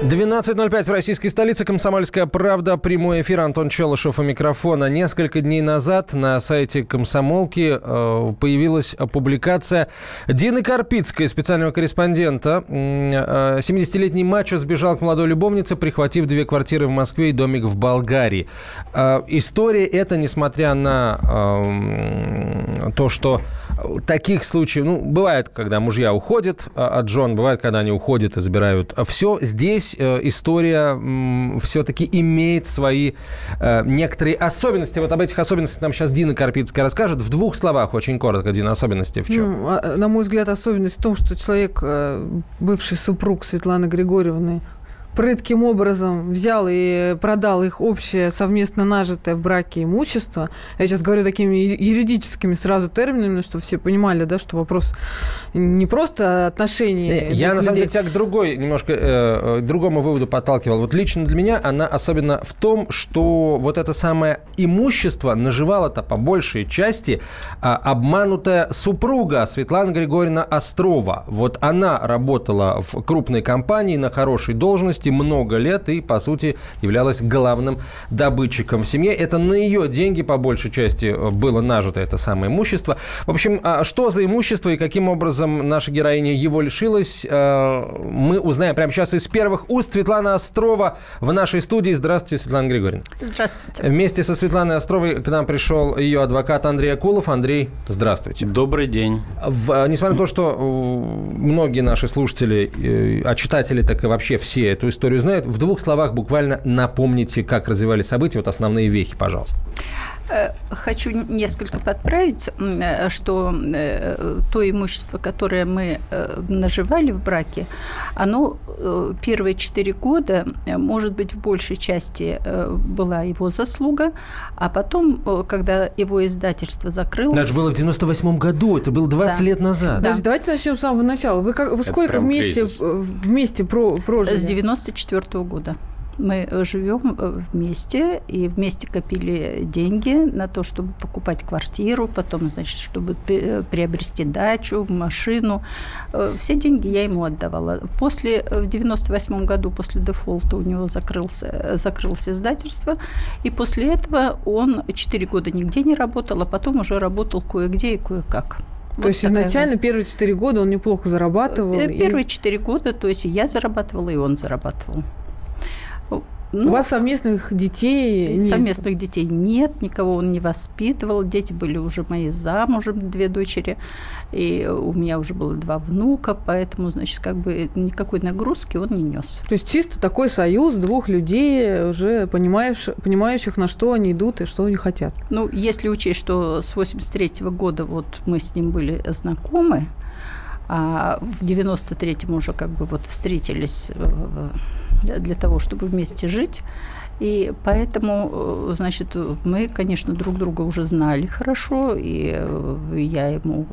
12.05 в российской столице. «Комсомольская правда». Прямой эфир. Антон Челышев у микрофона. Несколько дней назад на сайте «Комсомолки» появилась публикация Дины Карпицкой, специального корреспондента. 70-летний мачо сбежал к молодой любовнице, прихватив 2 квартиры в Москве и домик в Болгарии. История эта, несмотря на то, что таких случаев... бывает, когда мужья уходят от жен, бывает, когда они уходят и забирают все. Здесь история все-таки имеет свои некоторые особенности. Вот об этих особенностях нам сейчас Дина Карпицкая расскажет. В 2 словах, очень коротко, Дина, особенности в чем? На мой взгляд, особенность в том, что человек, бывший супруг Светланы Григорьевны, прытким образом взял и продал их общее совместно нажитое в браке имущество. Я сейчас говорю такими юридическими сразу терминами, чтобы все понимали, да, что вопрос не просто отношений. Я, на самом деле, тебя к другому выводу подталкивал. Вот лично для меня она особенно в том, что вот это самое имущество наживало-то по большей части обманутая супруга Светлана Григорьевна Острова. Вот она работала в крупной компании на хорошей должности много лет и, по сути, являлась главным добытчиком в семье. Это на ее деньги, по большей части, было нажито это самое имущество. В общем, что за имущество и каким образом наша героиня его лишилась, мы узнаем прямо сейчас из первых уст. Светлана Острова в нашей студии. Здравствуйте, Светлана Григорьевна. Здравствуйте. Вместе со Светланой Островой к нам пришел ее адвокат Андрей Акулов. Андрей, здравствуйте. Добрый день. Несмотря на то, что многие наши слушатели, а читатели, так и вообще все эту историю знают, в 2 словах буквально напомните, как развивались события, вот основные вехи, пожалуйста. Хочу несколько подправить, что то имущество, которое мы наживали в браке, оно первые 4 года, может быть, в большей части была его заслуга, а потом, когда его издательство закрылось... Это же было в 98 году, это было 20 лет назад. Да. Давайте начнем с самого начала. Вы сколько вместе прожили? С 94 года. Мы живем вместе, и вместе копили деньги на то, чтобы покупать квартиру, потом, значит, чтобы приобрести дачу, машину. Все деньги я ему отдавала. В 98 году, после дефолта, у него закрылось издательство, и после этого он 4 года нигде не работал, а потом уже работал кое-где и кое-как. То есть изначально первые 4 года он неплохо зарабатывал? Первые 4 года, то есть я зарабатывала, и он зарабатывал. У вас совместных детей нет? Совместных детей нет, никого он не воспитывал. Дети были уже мои замужем, 2 дочери, и у меня уже было 2 внука, поэтому, значит, как бы никакой нагрузки он не нес. То есть чисто такой союз 2 людей, уже понимающих, на что они идут и что они хотят. Если учесть, что с 83-го года вот мы с ним были знакомы, а в 93-м уже как бы вот встретились для того, чтобы вместе жить. И поэтому, значит, мы, конечно, друг друга уже знали хорошо, и я ему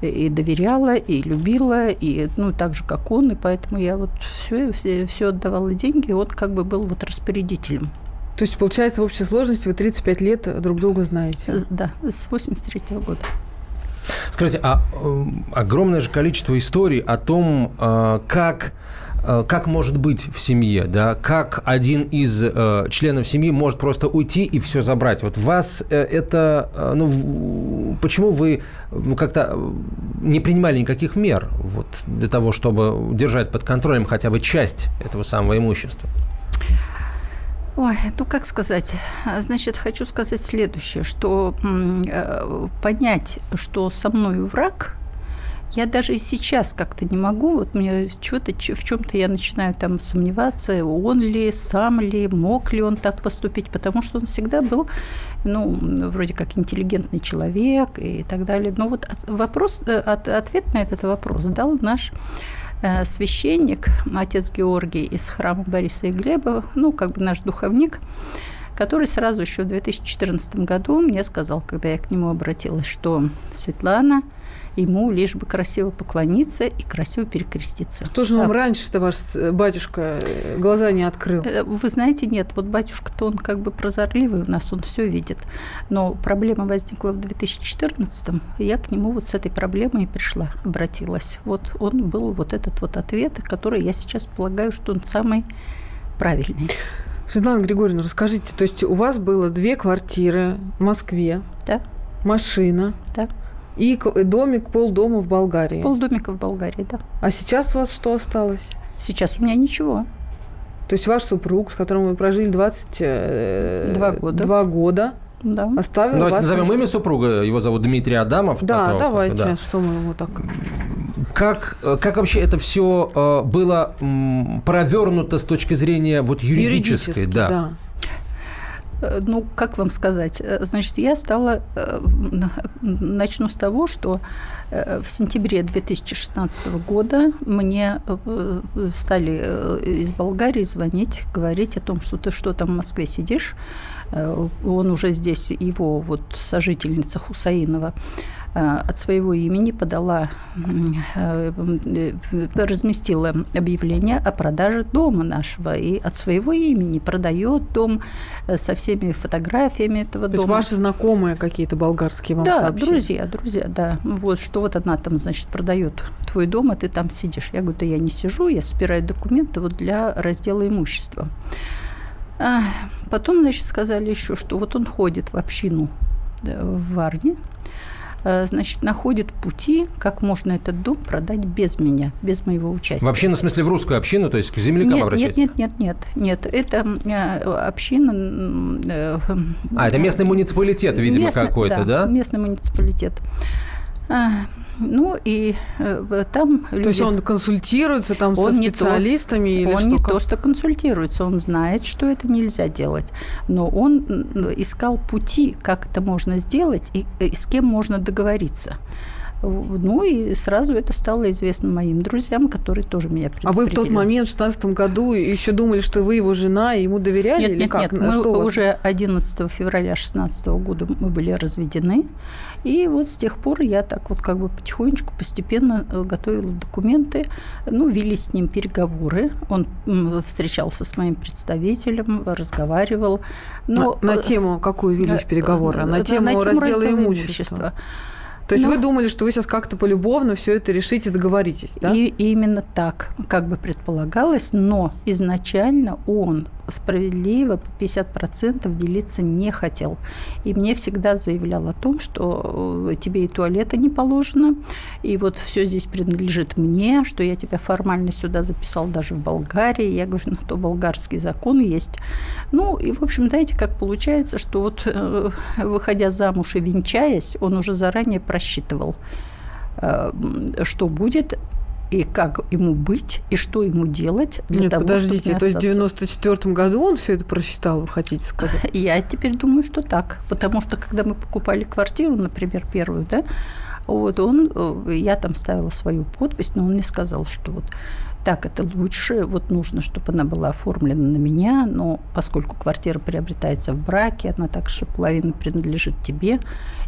и доверяла, и любила, и, так же, как он, и поэтому я вот все отдавала деньги, и он как бы был вот распорядителем. То есть, получается, в общей сложности вы 35 лет друг друга знаете? Да, с 83-го года. Скажите, а огромное же количество историй о том, как может быть в семье, да? Как один из членов семьи может просто уйти и все забрать. Вот вас это... почему вы как-то не принимали никаких мер вот, для того, чтобы держать под контролем хотя бы часть этого самого имущества? Ой, как сказать? Значит, хочу сказать следующее, что понять, что со мною враг... Я даже и сейчас как-то не могу, вот мне в чем-то я начинаю там сомневаться, он ли, сам ли, мог ли он так поступить, потому что он всегда был, вроде как интеллигентный человек и так далее. Но вот ответ на этот вопрос дал наш священник, отец Георгий из храма Бориса и Глеба, наш духовник, который сразу еще в 2014 году мне сказал, когда я к нему обратилась, что Светлана, ему лишь бы красиво поклониться и красиво перекреститься. Что же вам раньше-то ваш батюшка глаза не открыл? Вы знаете, нет, вот батюшка-то он как бы прозорливый у нас, он все видит. Но проблема возникла в 2014-м, и я к нему вот с этой проблемой и пришла, обратилась. Вот он был вот этот вот ответ, который я сейчас полагаю, что он самый правильный. Светлана Григорьевна, расскажите, то есть у вас было 2 квартиры в Москве, да. Машина, да. И домик, полдома в Болгарии. Полдомика в Болгарии, да. А сейчас у вас что осталось? Сейчас у меня ничего. То есть ваш супруг, с которым вы прожили 22 года, да. Оставил давайте вас... Давайте назовем имя супруга, его зовут Дмитрий Адамов. Да, потом, давайте, да. Что мы его так... Как вообще это все было провернуто с точки зрения вот юридической? Да. Да. Ну, как вам сказать? Значит, я стала... Начну с того, что в сентябре 2016 года мне стали из Болгарии звонить, говорить о том, что ты что там в Москве сидишь. Он уже здесь, его вот сожительница Хусаинова, от своего имени подала, разместила объявление о продаже дома нашего. И от своего имени продает дом со всеми фотографиями этого дома. То есть ваши знакомые какие-то болгарские вам сообщили? Да, друзья, да. Вот, что вот она там, значит, продает твой дом, а ты там сидишь. Я говорю, да я не сижу, я собираю документы вот для раздела имущества. Потом, значит, сказали еще, что вот он ходит в общину в Варне, значит, находит пути, как можно этот дом продать без меня, без моего участия. Вообще, в смысле, в русскую общину, то есть к землякам обращаться? Нет. Это община... это местный муниципалитет, видимо, какой-то, да? Местный муниципалитет. Ну, и там... То есть он консультируется там со специалистами? Он не то, что консультируется, он знает, что это нельзя делать. Но он искал пути, как это можно сделать и с кем можно договориться. Ну, и сразу это стало известно моим друзьям, которые тоже меня предупредили. А вы в тот момент, в 2016 году, еще думали, что вы его жена, и ему доверяли? Нет. Мы уже 11 февраля 2016 года мы были разведены. И вот с тех пор я так вот как бы потихонечку, постепенно готовила документы. Ну, вели с ним переговоры. Он встречался с моим представителем, разговаривал. Но... На тему какую велись переговоры? На тему раздела имущества. То есть вы думали, что вы сейчас как-то полюбовно все это решите, договоритесь, да? И именно так, как бы предполагалось, но изначально он справедливо по 50% делиться не хотел. И мне всегда заявлял о том, что тебе и туалета не положено, и вот все здесь принадлежит мне, что я тебя формально сюда записал даже в Болгарии. Я говорю, ну, то болгарский закон есть. Ну, и, в общем, знаете, как получается, что вот выходя замуж и венчаясь, он уже заранее просчитывал, что будет, и как ему быть, и что ему делать для того, подождите, чтобы не остаться. То есть в 1994 году он все это просчитал, вы хотите сказать? Я теперь думаю, что так. Потому что, когда мы покупали квартиру, например, первую, да, вот я там ставила свою подпись, но он мне сказал, что вот так это лучше, вот нужно, чтобы она была оформлена на меня, но поскольку квартира приобретается в браке, она также половина принадлежит тебе,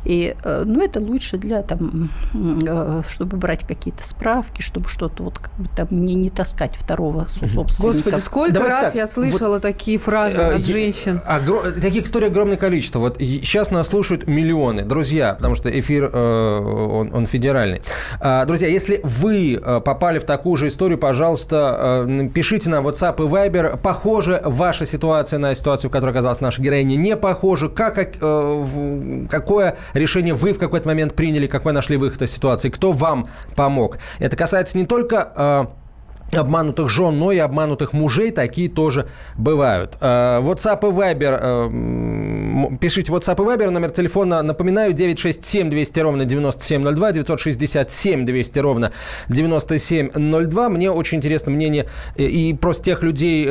и, ну, это лучше для, там, чтобы брать какие-то справки, чтобы что-то вот как бы там не таскать второго собственника. Господи, сколько раз я слышала вот такие фразы от женщин. Таких историй огромное количество. Вот сейчас нас слушают миллионы, друзья, потому что эфир, он федеральный. Друзья, если вы попали в такую же историю, пожалуйста, пишите нам в WhatsApp и Viber. Похожа ваша ситуация на ситуацию, в которой оказалась наша героиня? Не похожа. Какое решение вы в какой-то момент приняли? Какой нашли выход из ситуации? Кто вам помог? Это касается не только... обманутых жен, но и обманутых мужей. Такие тоже бывают. WhatsApp и Viber. Пишите WhatsApp и Viber. Номер телефона, напоминаю, 967-200-97-02, 967-200-97-02. Мне очень интересно мнение и просто тех людей,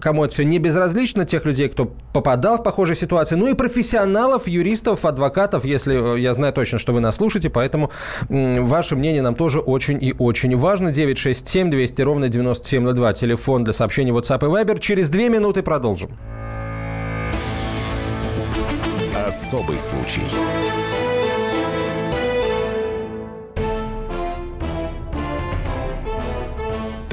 кому это все не безразлично, тех людей, кто попадал в похожие ситуации, ну и профессионалов, юристов, адвокатов, если я знаю точно, что вы нас слушаете, поэтому ваше мнение нам тоже очень и очень важно. 967-200-97-02. Телефон для сообщений WhatsApp и Viber. Через 2 минуты продолжим. Особый случай.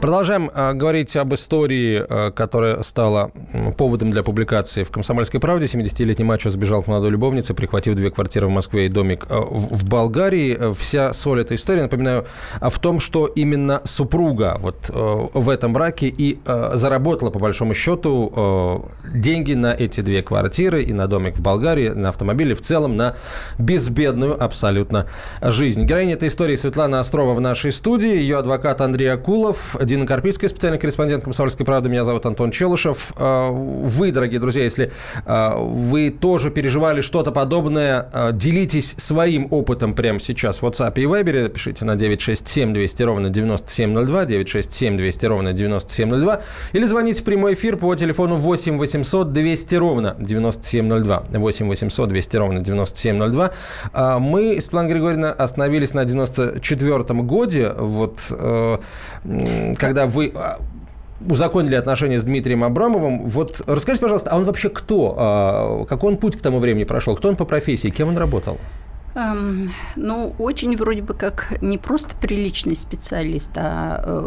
Продолжаем говорить об истории, которая стала поводом для публикации в «Комсомольской правде». 70-летний мачо сбежал к молодой любовнице, прихватив 2 квартиры в Москве и домик в Болгарии. Вся соль этой истории, напоминаю, в том, что именно супруга вот в этом браке и заработала, по большому счету, деньги на эти 2 квартиры и на домик в Болгарии, на автомобили, в целом на безбедную абсолютно жизнь. Героиня этой истории Светлана Острова в нашей студии, ее адвокат Андрей Акулов, Дина Карпицкая, специальный корреспондент «Комсомольской правды». Меня зовут Антон Челышев. Вы, дорогие друзья, если вы тоже переживали что-то подобное, делитесь своим опытом прямо сейчас в WhatsApp и Viber. Пишите на 967-200-97-02, 967-200-97-02. Или звоните в прямой эфир по телефону 8-800-200-97-02. 8-800-200-97-02. Мы, Светлана Григорьевна, остановились на 94-м годе. Вот... Когда вы узаконили отношения с Дмитрием Адамовым, вот расскажите, пожалуйста, а он вообще кто? Какой он путь к тому времени прошел? Кто он по профессии? Кем он работал? Ну, очень вроде бы как не просто приличный специалист, а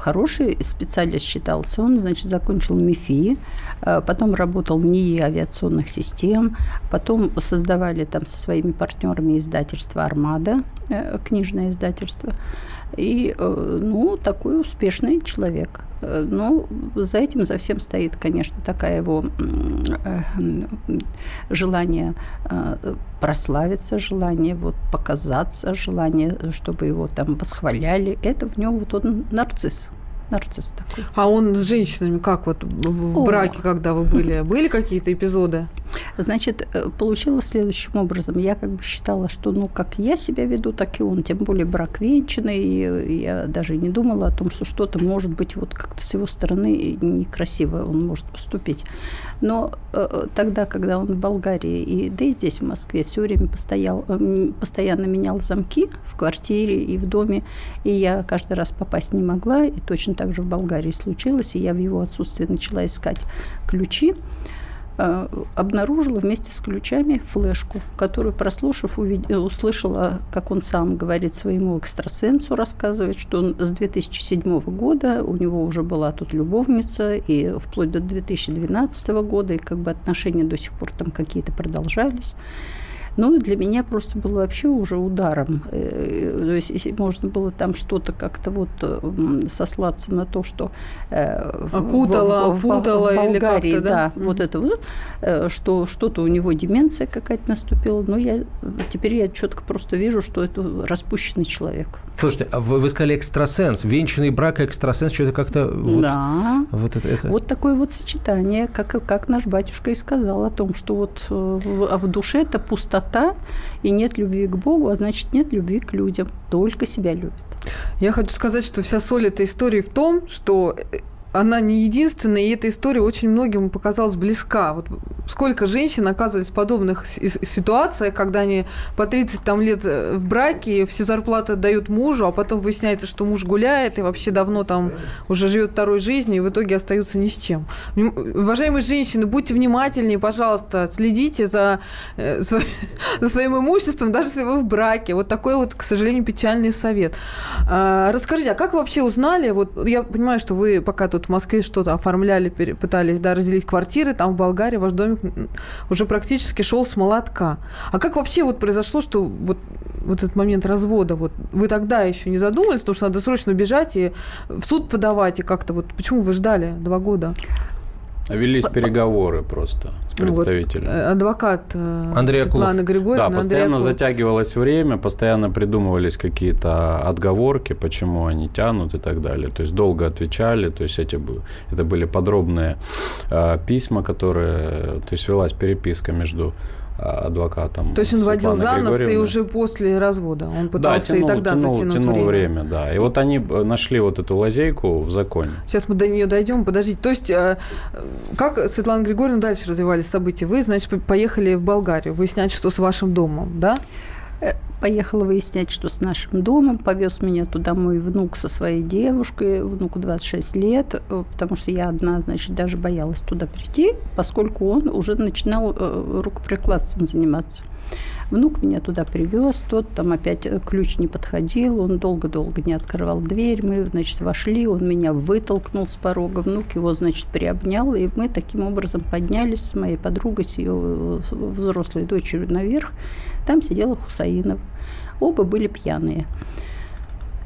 хороший специалист считался. Он, значит, закончил МИФИ, потом работал в НИИ авиационных систем, потом создавали там со своими партнерами издательство «Армада», книжное издательство. И, ну, такой успешный человек. Но за этим, за всем стоит, конечно, такая его желание прославиться, желание вот показаться, желание, чтобы его там восхваляли. Это в нем вот он нарцисс. Нарцисс такой. А он с женщинами как вот в браке, когда вы были? Были какие-то эпизоды? Значит, получилось следующим образом. Я как бы считала, что ну как я себя веду, так и он. Тем более брак венчанный. И я даже не думала о том, что что-то может быть вот как-то с его стороны некрасиво он может поступить. Но тогда, когда он в Болгарии, и да и здесь в Москве, все время постоянно менял замки в квартире и в доме. И я каждый раз попасть не могла. И точно так же в Болгарии случилось. И я в его отсутствие начала искать ключи. Обнаружила вместе с ключами флешку, которую, прослушав, услышала, как он сам говорит своему экстрасенсу, рассказывает, что он с 2007 года, у него уже была тут любовница, и вплоть до 2012 года, и как бы отношения до сих пор там какие-то продолжались. Ну, для меня просто было вообще уже ударом. То есть, если можно было там что-то как-то вот сослаться на то, что окутала в Болгарии, или да, вот это вот, что что-то у него деменция какая-то наступила. Но теперь я четко просто вижу, что это распущенный человек. Слушайте, а вы сказали экстрасенс, венчанный брак, экстрасенс, что-то как-то... Вот, да, вот такое вот сочетание, как наш батюшка и сказал о том, что вот в душе-то пустота, и нет любви к Богу, а значит, нет любви к людям, только себя любит. Я хочу сказать, что вся соль этой истории в том, что... Она не единственная, и эта история очень многим показалась близка. Вот сколько женщин оказывались в подобных ситуациях, когда они по 30 там, лет в браке, всю зарплату отдают мужу, а потом выясняется, что муж гуляет и вообще давно там уже живет второй жизнью, и в итоге остаются ни с чем. Уважаемые женщины, будьте внимательнее, пожалуйста, следите за своим имуществом, даже если вы в браке. Вот такой вот, к сожалению, печальный совет. Расскажите, а как вы вообще узнали? Вот я понимаю, что вы пока тут в Москве что-то оформляли, пытались, да, разделить квартиры, там в Болгарии ваш домик уже практически шел с молотка. А как вообще вот произошло, что вот этот момент развода, вот вы тогда еще не задумались, потому что надо срочно бежать и в суд подавать, и как-то вот почему вы ждали 2 года? Велись переговоры просто с представителями. Ну, вот, адвокат Андрей Светланы Григорьевны. Да, постоянно Андрей затягивалось время, постоянно придумывались какие-то отговорки, почему они тянут и так далее. То есть долго отвечали, то есть это были подробные письма, которые, то есть велась переписка между адвокатом. То есть он водил за нос, и уже после развода он пытался, да, тянул время. Да. И вот они нашли вот эту лазейку в законе. Сейчас мы до нее дойдем. Подождите. То есть как, Светлана Григорьевна, дальше развивались события? Вы, значит, поехали в Болгарию выяснять, что с вашим домом, да? Поехала выяснять, что с нашим домом. Повез меня туда мой внук со своей девушкой. Внуку 26 лет, потому что я одна, значит, даже боялась туда прийти, поскольку он уже начинал рукоприкладством заниматься. Внук меня туда привез, тот там опять ключ не подходил, он долго-долго не открывал дверь, мы, значит, вошли, он меня вытолкнул с порога, внук его, значит, приобнял, и мы таким образом поднялись с моей подругой, с ее взрослой дочерью наверх, там сидела Хусаинова, оба были пьяные.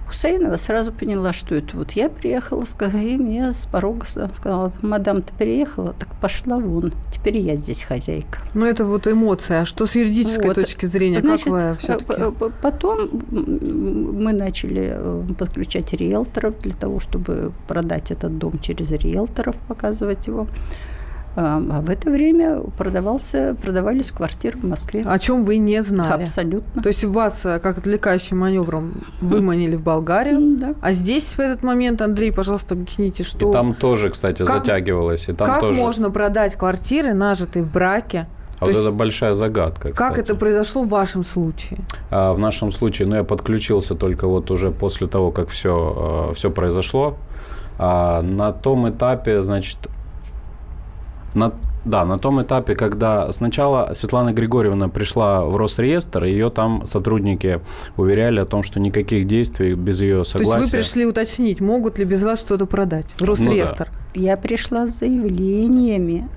Хусаинова сразу поняла, что это вот я приехала, и мне с порога сказала: мадам, ты приехала, так пошла вон, теперь я здесь хозяйка. Ну, это вот эмоция. А что с юридической точки зрения? Значит, как вы все-таки? Потом мы начали подключать риэлторов для того, чтобы продать этот дом через риэлторов, показывать его. А в это время продавались квартиры в Москве. О чем вы не знали? Абсолютно. То есть вас как отвлекающим маневром выманили в Болгарию, да. А здесь в этот момент, Андрей, пожалуйста, объясните, что... И там тоже, кстати, затягивалось. И там как тоже... можно продать квартиры, нажитые в браке? А вот это большая загадка, кстати. Как это произошло в вашем случае? В нашем случае, я подключился только вот уже после того, как все произошло. На том этапе, значит... на том этапе, когда сначала Светлана Григорьевна пришла в Росреестр, ее там сотрудники уверяли о том, что никаких действий без ее согласия. То есть вы пришли уточнить, могут ли без вас что-то продать в Росреестр? Ну, да. Я пришла с заявлением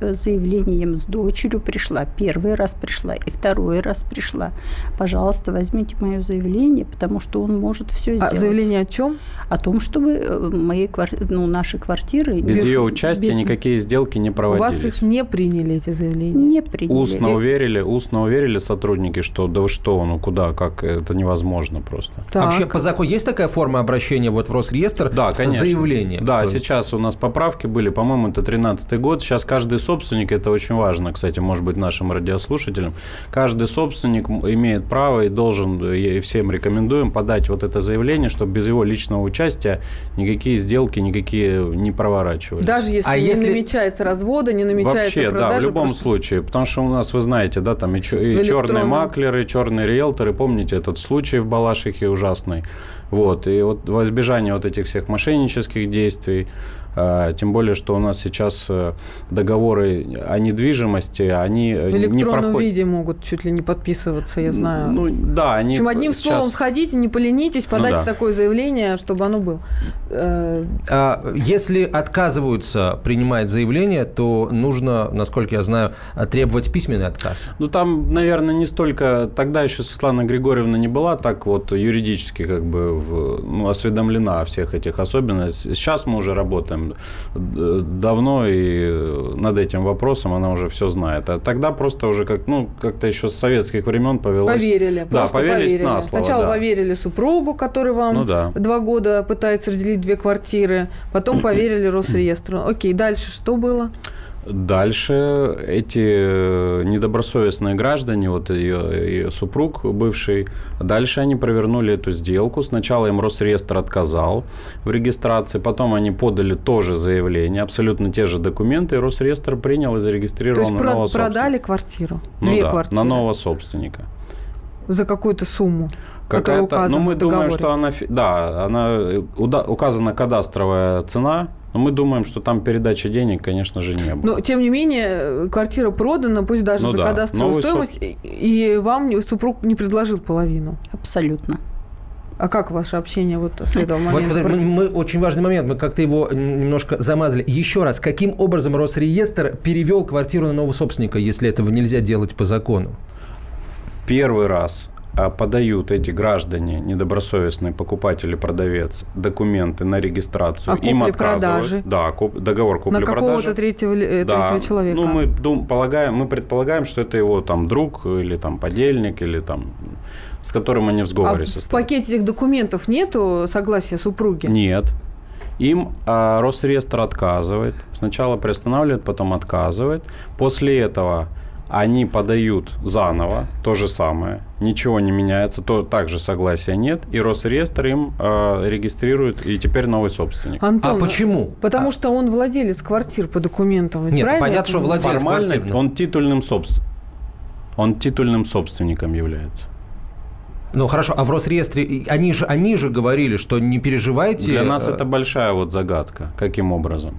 с дочерью пришла. Первый раз пришла и второй раз пришла. Пожалуйста, возьмите мое заявление, потому что он может все сделать. А заявление о чем? О том, чтобы наши квартиры... Без ее участия никакие сделки не проводились. У вас их не приняли, эти заявления? Не приняли. Устно уверили сотрудники, что да вы что, куда, как, это невозможно просто. Так. Вообще по закону есть такая форма обращения в Росреестр? Да, конечно. Заявление. Да, сейчас у нас поправки были, по-моему, это 13-й год. Сейчас каждый собственник, это очень важно, кстати, может быть, нашим радиослушателям, каждый собственник имеет право и должен, и всем рекомендуем, подать вот это заявление, чтобы без его личного участия никакие сделки, никакие не проворачивались. Даже если не намечается развода, не намечается... Да, в любом случае, потому что у нас, вы знаете, да, там и черные маклеры, и черные риэлторы, помните этот случай в Балашихе ужасный, и вот во избежание вот этих всех мошеннических действий, тем более, что у нас сейчас договоры о недвижимости, они не проходят. В электронном виде могут чуть ли не подписываться, я знаю. Да, они... В общем, одним словом, сходите, не поленитесь, подайте такое заявление, чтобы оно было. Если отказываются принимать заявление, то нужно, насколько я знаю, требовать письменный отказ. Там, наверное, не столько... Тогда еще Светлана Григорьевна не была так вот юридически осведомлена о всех этих особенностях. Сейчас мы уже работаем давно, и над этим вопросом она уже все знает. А тогда просто уже как-то еще с советских времен повелось. Поверили. Да, поверили на слово. Сначала поверили супругу, который вам 2 года пытается разделить 2 квартиры, потом поверили Росреестру. Окей, дальше что было? Дальше эти недобросовестные граждане, ее супруг бывший, дальше они провернули эту сделку. Сначала им Росреестр отказал в регистрации, потом они подали тоже заявление, абсолютно те же документы, и Росреестр принял и зарегистрировал на нового собственника. То есть продали квартиру, 2 квартиры? На нового собственника. За какую-то сумму? Мы думаем, что она указана кадастровая цена. Но мы думаем, что там передачи денег, конечно же, не было. Но, тем не менее, квартира продана, пусть даже за кадастровую стоимость, и вам супруг не предложил половину. Абсолютно. А как ваше общение с этого момента? Мы очень важный момент, мы как-то его немножко замазали. Еще раз, каким образом Росреестр перевел квартиру на нового собственника, если этого нельзя делать по закону? Первый раз подают эти граждане, недобросовестные покупатели, продавец, документы на регистрацию, им отказывают. Да, договор купли-продажи. На какого-то третьего человека. Ну, мы предполагаем, что это его там друг или там подельник, или там, с которым они в сговоре состоят. В пакете этих документов нету согласия супруги? Нет. Им Росреестр отказывает. Сначала приостанавливает, потом отказывает. После этого они подают заново то же самое. Ничего не меняется. То также согласия нет. И Росреестр им регистрирует. И теперь новый собственник. Антон, а почему? Потому что он владелец квартир по документам. Нет, понятно, что владелец квартир. Формально он титульным собственником является. Ну, хорошо, а в Росреестре они же говорили, что не переживайте. Для нас это большая вот загадка, каким образом.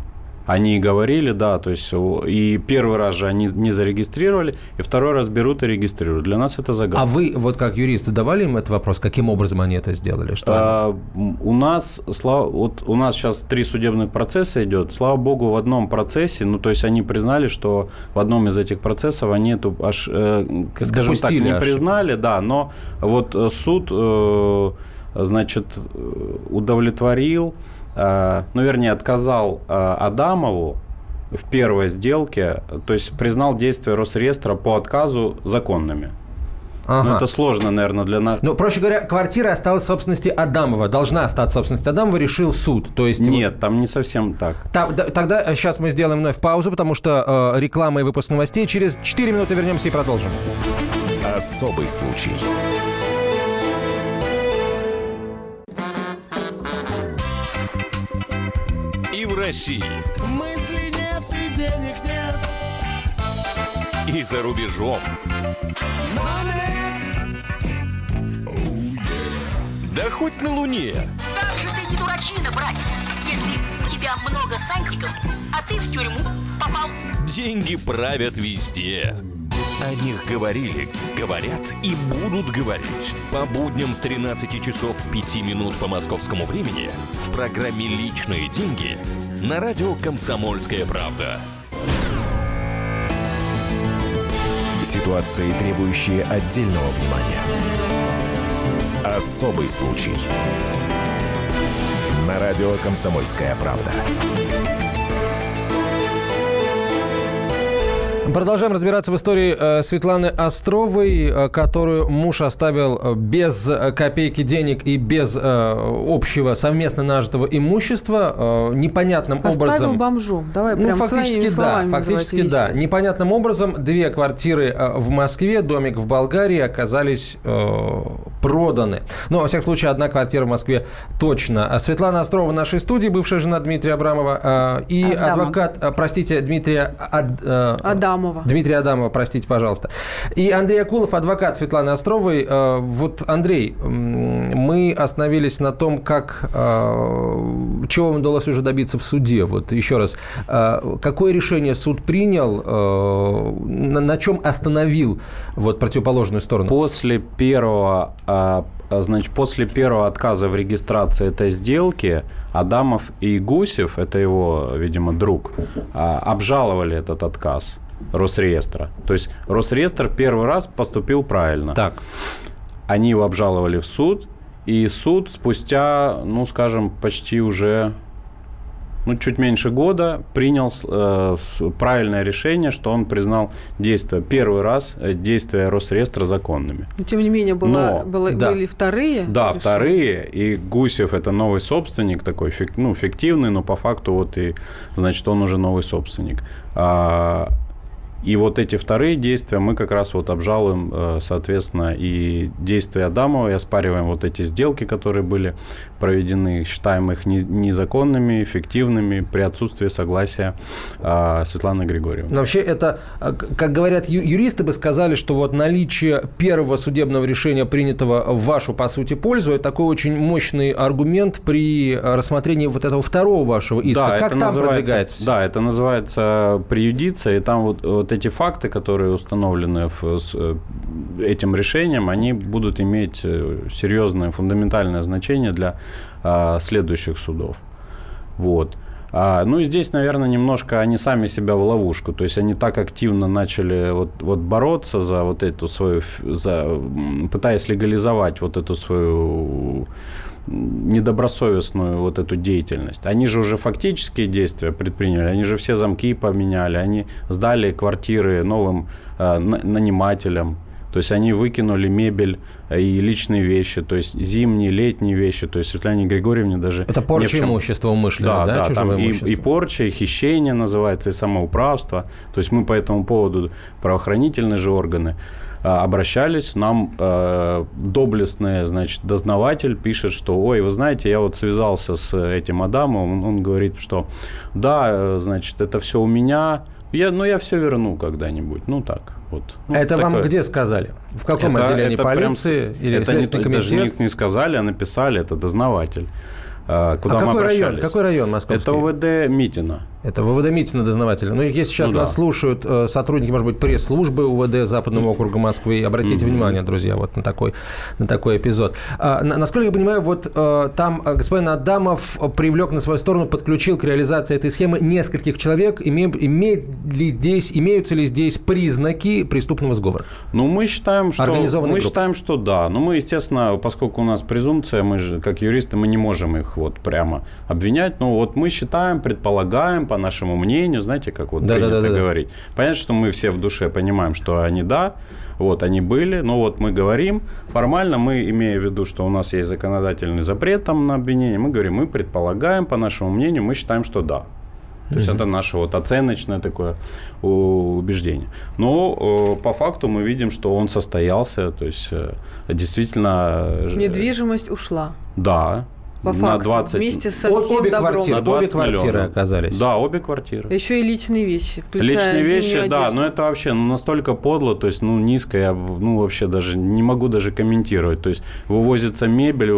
Они говорили, да, то есть и первый раз же они не зарегистрировали, и второй раз берут и регистрируют. Для нас это загадка. А вы, вот как юрист, задавали им этот вопрос, каким образом они это сделали? Что у нас сейчас 3 судебных процесса идет. Слава богу, в одном процессе, ну, то есть они признали, что в одном из этих процессов они эту, скажем так, не признали, да, но вот суд, значит, удовлетворил, ну, вернее, отказал Адамову в первой сделке, то есть признал действия Росреестра по отказу законными. Ага. Ну, это сложно, наверное, для нас. Ну, проще говоря, квартира осталась в собственности Адамова. Должна остаться в собственности Адамова, решил суд. То есть нет, вот... там не совсем так. Тогда сейчас мы сделаем вновь паузу, потому что реклама и выпуск новостей. Через 4 минуты вернемся и продолжим. Особый случай. России. Мысли нет и денег нет. И за рубежом. Да хоть на Луне. Как же ты не дурачина, братец, если у тебя много сантиков, а ты в тюрьму попал. Деньги правят везде. О них говорили, говорят и будут говорить. По будням с 13 часов 5 минут по московскому времени в программе «Личные деньги» на радио «Комсомольская правда». Ситуации, требующие отдельного внимания. Особый случай. На радио «Комсомольская правда». Продолжаем разбираться в истории Светланы Островой, которую муж оставил без копейки денег и без общего совместно нажитого имущества. Непонятным образом... Оставил бомжом. Давай прям своими словами. Фактически да. Непонятным образом 2 квартиры в Москве, домик в Болгарии оказались проданы. Но, во всяком случае, 1 квартира в Москве точно. Светлана Острова в нашей студии, бывшая жена Дмитрия Абрамова и адвокат, простите, Дмитрия Адамова, простите, пожалуйста. И Андрей Акулов, адвокат Светланы Островой. Вот, Андрей, мы остановились на том, чего вам удалось уже добиться в суде. Вот еще раз, какое решение суд принял, на чем остановил вот противоположную сторону? После первого отказа в регистрации этой сделки Адамов и Гусев, это его, видимо, друг, обжаловали этот отказ Росреестра. То есть Росреестр первый раз поступил правильно. Так. Они его обжаловали в суд, и суд спустя, ну, скажем, почти уже... Ну, чуть меньше года принял правильное решение, что он признал первый раз действия Росреестра законными. Но, тем не менее, были вторые. Да, решения. Вторые. И Гусев – это новый собственник, такой фиктивный, но по факту вот и, значит, он уже новый собственник. И вот эти вторые действия мы как раз вот обжалуем, соответственно, и действия Адамова, и оспариваем вот эти сделки, которые были проведены, считаем их незаконными, фиктивными при отсутствии согласия Светланы Григорьевны. Но вообще это, как говорят юристы, бы сказали, что вот наличие первого судебного решения, принятого в вашу, по сути, пользу, это такой очень мощный аргумент при рассмотрении вот этого второго вашего иска. Да, как там продвигается все? Да, это называется преюдиция, и там вот эти факты, которые установлены этим решением, они будут иметь серьезное фундаментальное значение для следующих судов. Вот. Ну и здесь, наверное, немножко они сами себя в ловушку. То есть они так активно начали бороться за вот эту свою, пытаясь легализовать вот эту свою недобросовестную вот эту деятельность. Они же уже фактические действия предприняли, они же все замки поменяли, они сдали квартиры новым нанимателям. То есть они выкинули мебель и личные вещи, то есть зимние, летние вещи. То есть Светлане Григорьевне даже... Это порча имущества умышленного, да? Да, там и порча, и хищение называется, и самоуправство. То есть мы по этому поводу, правоохранительные же органы, обращались. Нам доблестный, значит, дознаватель пишет, что, ой, вы знаете, я вот связался с этим Адамовым, он говорит, что да, значит, это все у меня, я все верну когда-нибудь, ну так. Вот. Ну, это такое. Вам где сказали? В каком отделении полиции или следственный комитет? Даже не сказали, а написали, это дознаватель. Куда мы обращались? Какой район московский? Это ОВД Митина. Это ВВД Митина дознавателя. Но если сейчас нас слушают сотрудники, может быть, пресс-службы УВД Западного округа Москвы, обратите внимание, друзья, вот на такой эпизод. Насколько я понимаю, там господин Адамов привлек на свою сторону, подключил к реализации этой схемы нескольких человек. Имеются ли здесь признаки преступного сговора? Ну, мы считаем, что... да. Но мы, естественно, поскольку у нас презумпция, мы же, как юристы, мы не можем их прямо обвинять. Но мы считаем, предполагаем, по нашему мнению, знаете, как принято говорить. Понятно, что мы все в душе понимаем, что они они были, но мы говорим, формально мы, имея в виду, что у нас есть законодательный запрет там на обвинение, мы говорим, мы предполагаем, по нашему мнению, мы считаем, что да. То есть это наше оценочное такое убеждение. Но по факту мы видим, что он состоялся, то есть действительно... Недвижимость ушла. Да. По факту, 20... вместе со всем добром. Обе квартиры оказались. Да, обе квартиры. Еще и личные вещи, включая личные вещи, да, одежду. Но это вообще настолько подло, то есть низко, я вообще даже не могу даже комментировать. То есть вывозится мебель,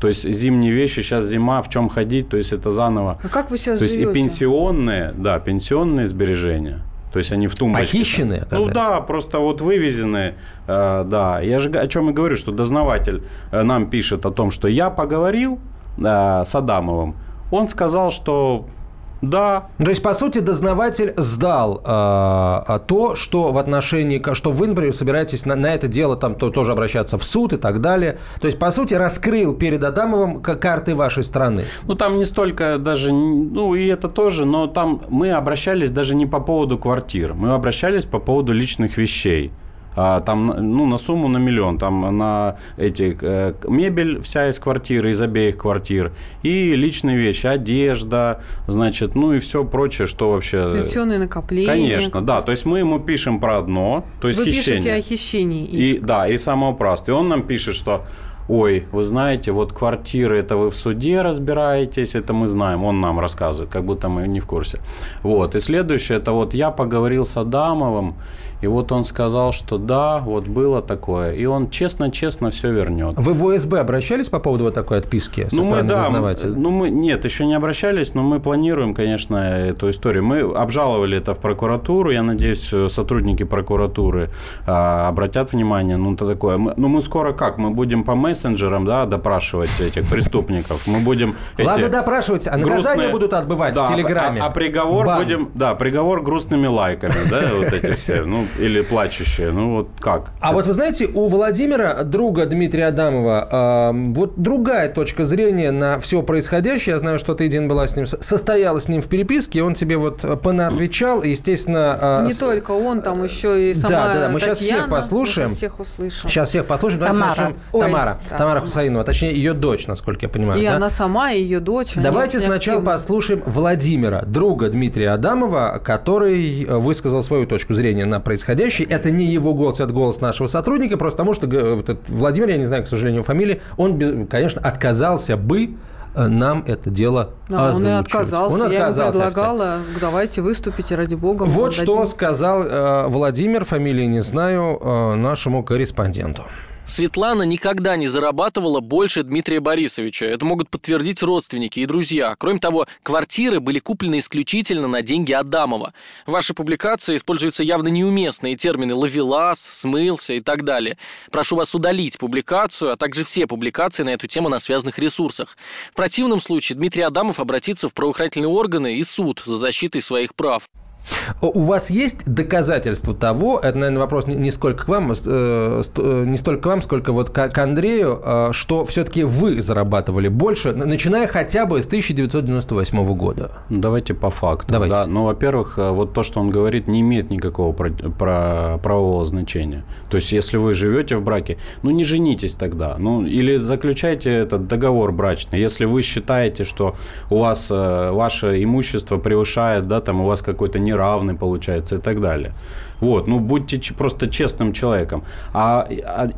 то есть зимние вещи, сейчас зима, в чем ходить, то есть это заново. А как вы сейчас живете? То есть и пенсионные сбережения. То есть они в тумбочке. Похищенные оказались? Ну да, просто вывезенные. Да. Я же о чем и говорю, что дознаватель нам пишет о том, что я поговорил с Адамовым. Он сказал, что да. То есть, по сути, дознаватель сдал то, что в отношении, что вы, например, собираетесь на это дело там тоже обращаться в суд и так далее. То есть, по сути, раскрыл перед Адамовым карты вашей страны. Ну, там не столько даже, и это тоже, но там мы обращались даже не по поводу квартир, мы обращались по поводу личных вещей. Там, на сумму на миллион, там на мебель вся из квартиры, из обеих квартир, и личные вещи, одежда, значит, и все прочее, что вообще... Пенсионные накопления. Конечно, да, то есть мы ему пишем про одно, то есть хищение. Вы пишете о хищении. И самоуправстве. Он нам пишет, что... Ой, вы знаете, квартиры, это вы в суде разбираетесь, это мы знаем, он нам рассказывает, как будто мы не в курсе. И следующее, это я поговорил с Адамовым, и он сказал, что да, было такое, и он честно-честно все вернет. Вы в ОСБ обращались по поводу такой отписки со стороны дознавателя? Нет, еще не обращались, но мы планируем, конечно, эту историю. Мы обжаловали это в прокуратуру, я надеюсь, сотрудники прокуратуры обратят внимание, такое. Мы скоро мы будем по мессенджером, допрашивать этих преступников. Мы будем... Ладно допрашивать, а наказания будут отбывать в Телеграме. А приговор будем... Да, приговор грустными лайками, эти все, или плачущие, как. А вы знаете, у Владимира, друга Дмитрия Адамова, другая точка зрения на все происходящее. Я знаю, что ты, Дин, была с ним, состоялась с ним в переписке, и он тебе понаотвечал, и, естественно... Не только он, там еще и сама Татьяна. Да, мы сейчас всех послушаем. Сейчас всех послушаем. Тамара Хусаинова, точнее, ее дочь, насколько я понимаю. Она сама, и ее дочь. Давайте сначала послушаем Владимира, друга Дмитрия Адамова, который высказал свою точку зрения на происходящее. Это не его голос, это голос нашего сотрудника, просто потому что Владимир, я не знаю, к сожалению, фамилии, он, конечно, отказался бы нам это дело озвучивать. Он и отказался. Я ему предлагала, давайте выступите, ради бога. Что сказал Владимир, фамилии не знаю, нашему корреспонденту. Светлана никогда не зарабатывала больше Дмитрия Борисовича. Это могут подтвердить родственники и друзья. Кроме того, квартиры были куплены исключительно на деньги Адамова. В вашей публикации используются явно неуместные термины «ловелас», «смылся» и так далее. Прошу вас удалить публикацию, а также все публикации на эту тему на связанных ресурсах. В противном случае Дмитрий Адамов обратится в правоохранительные органы и суд за защитой своих прав. У вас есть доказательства того, это, наверное, вопрос не столько к вам, сколько вот к Андрею, что все-таки вы зарабатывали больше, начиная хотя бы с 1998 года? Давайте по факту. Давайте. Да. Ну, во-первых, вот то, что он говорит, не имеет никакого правового значения. То есть, если вы живете в браке, ну, не женитесь тогда. Ну, или заключайте этот договор брачный. Если вы считаете, что у вас ваше имущество превышает, да, там у вас какой-то неравный получается и так далее. Вот, ну, будьте просто честным человеком.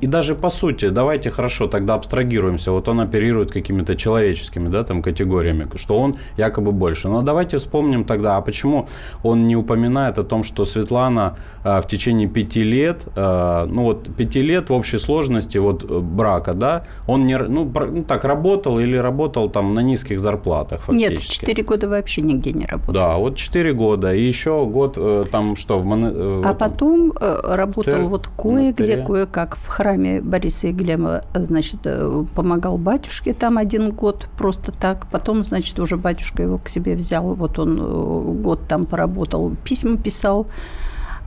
И даже по сути, давайте хорошо тогда абстрагируемся. Вот он оперирует какими-то человеческими, да, там, категориями, что он якобы больше. Но давайте вспомним тогда, а почему он не упоминает о том, что Светлана в течение 5 лет, ну, вот 5 лет в общей сложности вот брака, да, он не, ну, так работал или работал там на низких зарплатах фактически. Нет, 4 года вообще нигде не работал. Да, вот 4 года, и еще год там что, в А потом работал церковь, вот кое-где, кое-как в храме Бориса и Глеба, значит, помогал батюшке там 1 год просто так. Потом, значит, уже батюшка его к себе взял, вот он год там поработал, письма писал.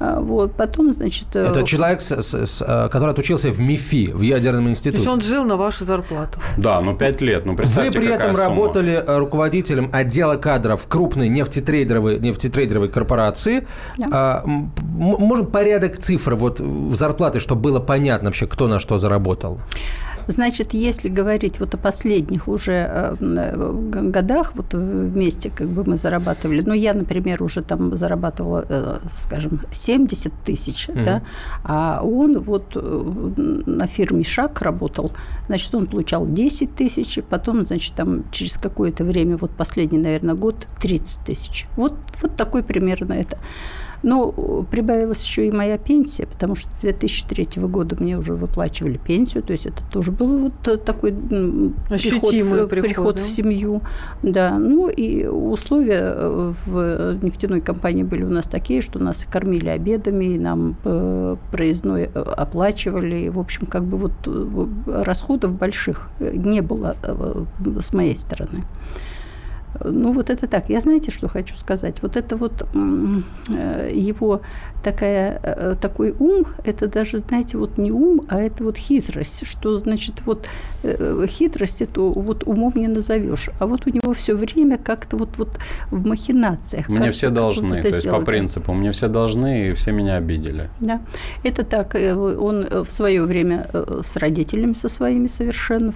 Вот, потом, значит... Это человек, который отучился в МИФИ, в ядерном институте. То есть он жил на вашу зарплату. Да, ну 5 лет, ну представьте, какая сумма. Вы при этом работали руководителем отдела кадров крупной нефтетрейдеровой корпорации. Да. Можем порядок цифр вот в зарплаты, чтобы было понятно вообще, кто на что заработал? Значит, если говорить вот о последних уже годах, вот вместе как бы мы зарабатывали, ну, я, например, уже там зарабатывала, скажем, 70 тысяч, да, а он вот на фирме «Шаг» работал, значит, он получал 10 тысяч, потом, значит, там через какое-то время, вот последний, наверное, год, 30 тысяч. Вот такой примерно это. Но прибавилась еще и моя пенсия, потому что с 2003 года мне уже выплачивали пенсию, то есть это тоже был вот такой приход в семью. Да, ну и условия в нефтяной компании были у нас такие, что нас кормили обедами, и нам проездной оплачивали, и, в общем, как бы вот расходов больших не было с моей стороны. Ну, вот это так. Я знаете, что хочу сказать? Вот это вот его такой ум, это даже, знаете, вот не ум, а это вот хитрость. Что, значит, вот хитрость эту вот умом не назовешь. А вот у него все время как-то вот в махинациях. Мне все должны, то есть по принципу. Мне все должны, и все меня обидели. Да. Это так. Он в свое время с родителями со своими совершенно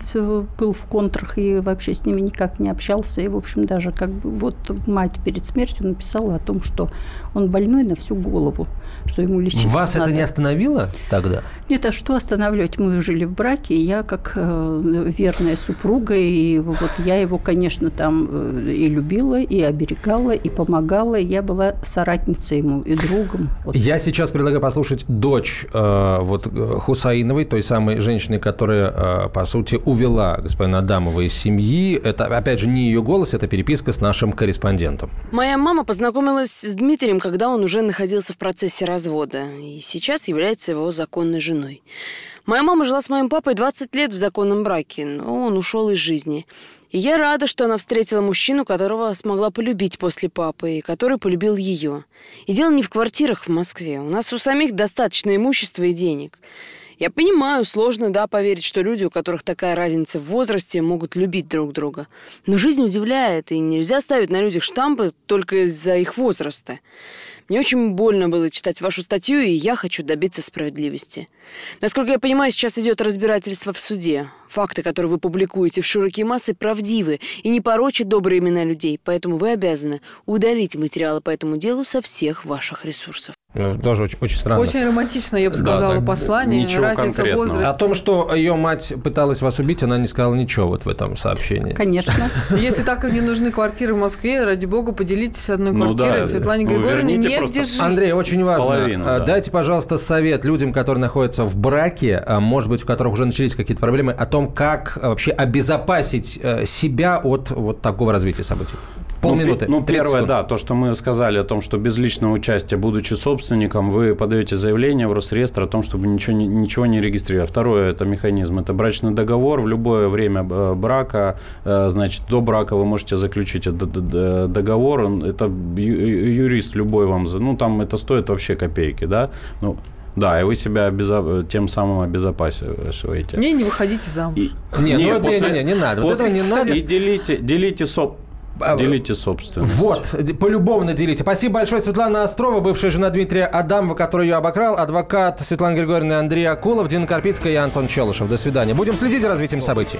был в контрах и вообще с ними никак не общался. И, в общем, даже как бы вот мать перед смертью написала о том, что он больной на всю голову, что ему лечиться надо. Вас это не остановило тогда? Нет, а что останавливать? Мы жили в браке, и я как верная супруга, и вот я его, конечно, там и любила, и оберегала, и помогала, и я была соратницей ему и другом. Вот. Я сейчас предлагаю послушать дочь вот Хусаиновой, той самой женщины, которая, по сути, увела господина Адамова из семьи. Это, опять же, не ее голос, это переписка с нашим корреспондентом. Моя мама познакомилась с Дмитрием, когда он уже находился в процессе развода, и сейчас является его законной женой. Моя мама жила с моим папой 20 лет в законном браке, но он ушел из жизни. И я рада, что она встретила мужчину, которого смогла полюбить после папы, и который полюбил ее. И дело не в квартирах в Москве. У нас у самих достаточно имущества и денег. Я понимаю, сложно, да, поверить, что люди, у которых такая разница в возрасте, могут любить друг друга. Но жизнь удивляет, и нельзя ставить на людях штампы только из-за их возраста. Мне очень больно было читать вашу статью, и я хочу добиться справедливости. Насколько я понимаю, сейчас идет разбирательство в суде. Факты, которые вы публикуете в широкие массы, правдивы и не порочат добрые имена людей, поэтому вы обязаны удалить материалы по этому делу со всех ваших ресурсов. Тоже очень странно. Очень романтично, я бы сказала, да, послание. Разница в возрасте. О том, что ее мать пыталась вас убить, она не сказала ничего вот в этом сообщении. Конечно. Если так и не нужны квартиры в Москве, ради бога, поделитесь одной квартирой. Светлане Григорьевне негде жить. Андрей, очень важно. Дайте, пожалуйста, совет людям, которые находятся в браке, может быть, у которых уже начались какие-то проблемы, о том, как вообще обезопасить себя от вот такого развития событий. Полминуты. Первое, да, то, что мы сказали о том, что без личного участия, будучи собственником, вы подаете заявление в Росреестр о том, чтобы ничего не регистрировать. Второе, это механизм, это брачный договор. В любое время брака, значит, до брака вы можете заключить этот договор. Это юрист любой вам, ну, там это стоит вообще копейки, да, ну. Да, и вы себя тем самым обезопасиваете. Не выходите замуж. Не надо. После, вот этого не надо. И делите собственность. Вот, полюбовно делите. Спасибо большое, Светлана Острова, бывшая жена Дмитрия Адамова, который ее обокрал, адвокат Светлана Григорьевна, Андрей Акулов, Дина Карпицкая и Антон Челышев. До свидания. Будем следить за развитием событий.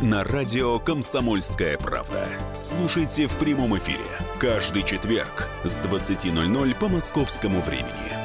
на радио «Комсомольская правда». Слушайте в прямом эфире каждый четверг с 20:00 по московскому времени.